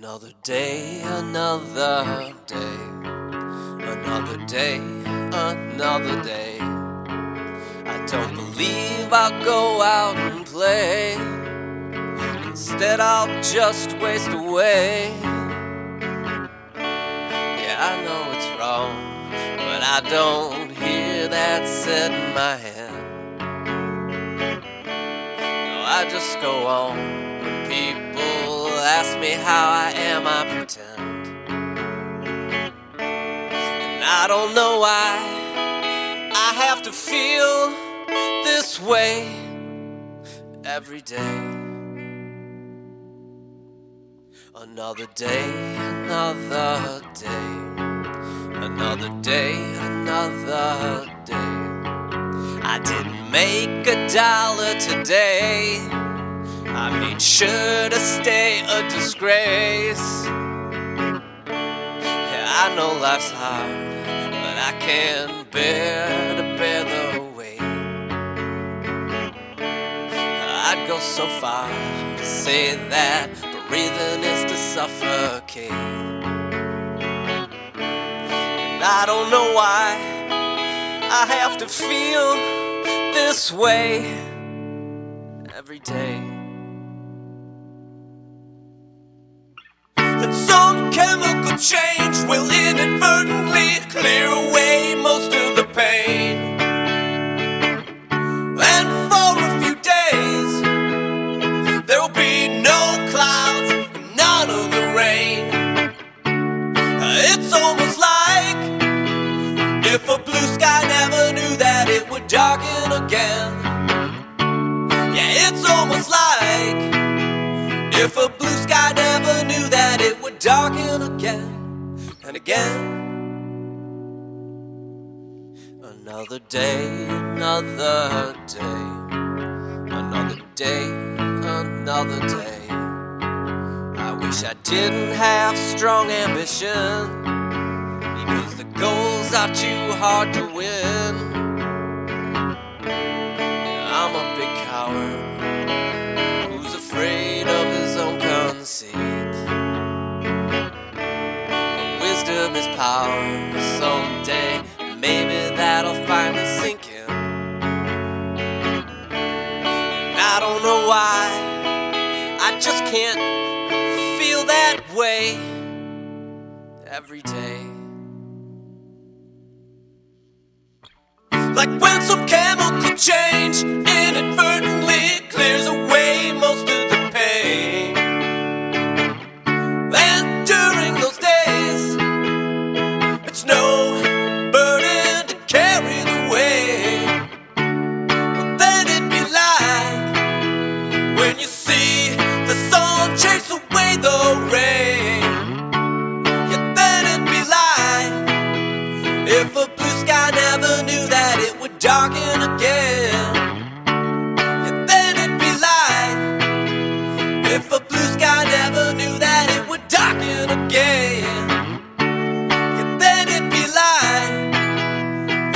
Another day, another day, another day, another day. I don't believe I'll go out and play. Instead I'll just waste away. Yeah, I know it's wrong, but I don't hear that said in my head. No, I just go on when people ask me how I am, I pretend. And I don't know why I have to feel this way every day. Another day, another day, another day, another day. I didn't make $1 today. I made sure to stay a disgrace. Yeah, I know life's hard, but I can't bear to bear the weight. I'd go so far to say that breathing is to suffocate. And I don't know why I have to feel this way every day. Some chemical change will inadvertently clear away most of the pain. And for a few days, there'll be no clouds and none of the rain. It's almost like if a blue sky never knew that it would darken again. Yeah, it's almost like if a blue sky never knew that it would darken again and again. Another day, another day, another day, another day. I wish I didn't have strong ambition, because the goals are too hard to win. And I'm a big coward seat. But wisdom is power. Someday, maybe that'll finally sink in. And I don't know why I just can't feel that way every day. Like when some chemical change inadvertently clears away most of the pain. Darken again. And then it'd be like if a blue sky never knew that it would darken again. And then it'd be like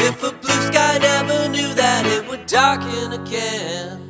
if a blue sky never knew that it would darken again.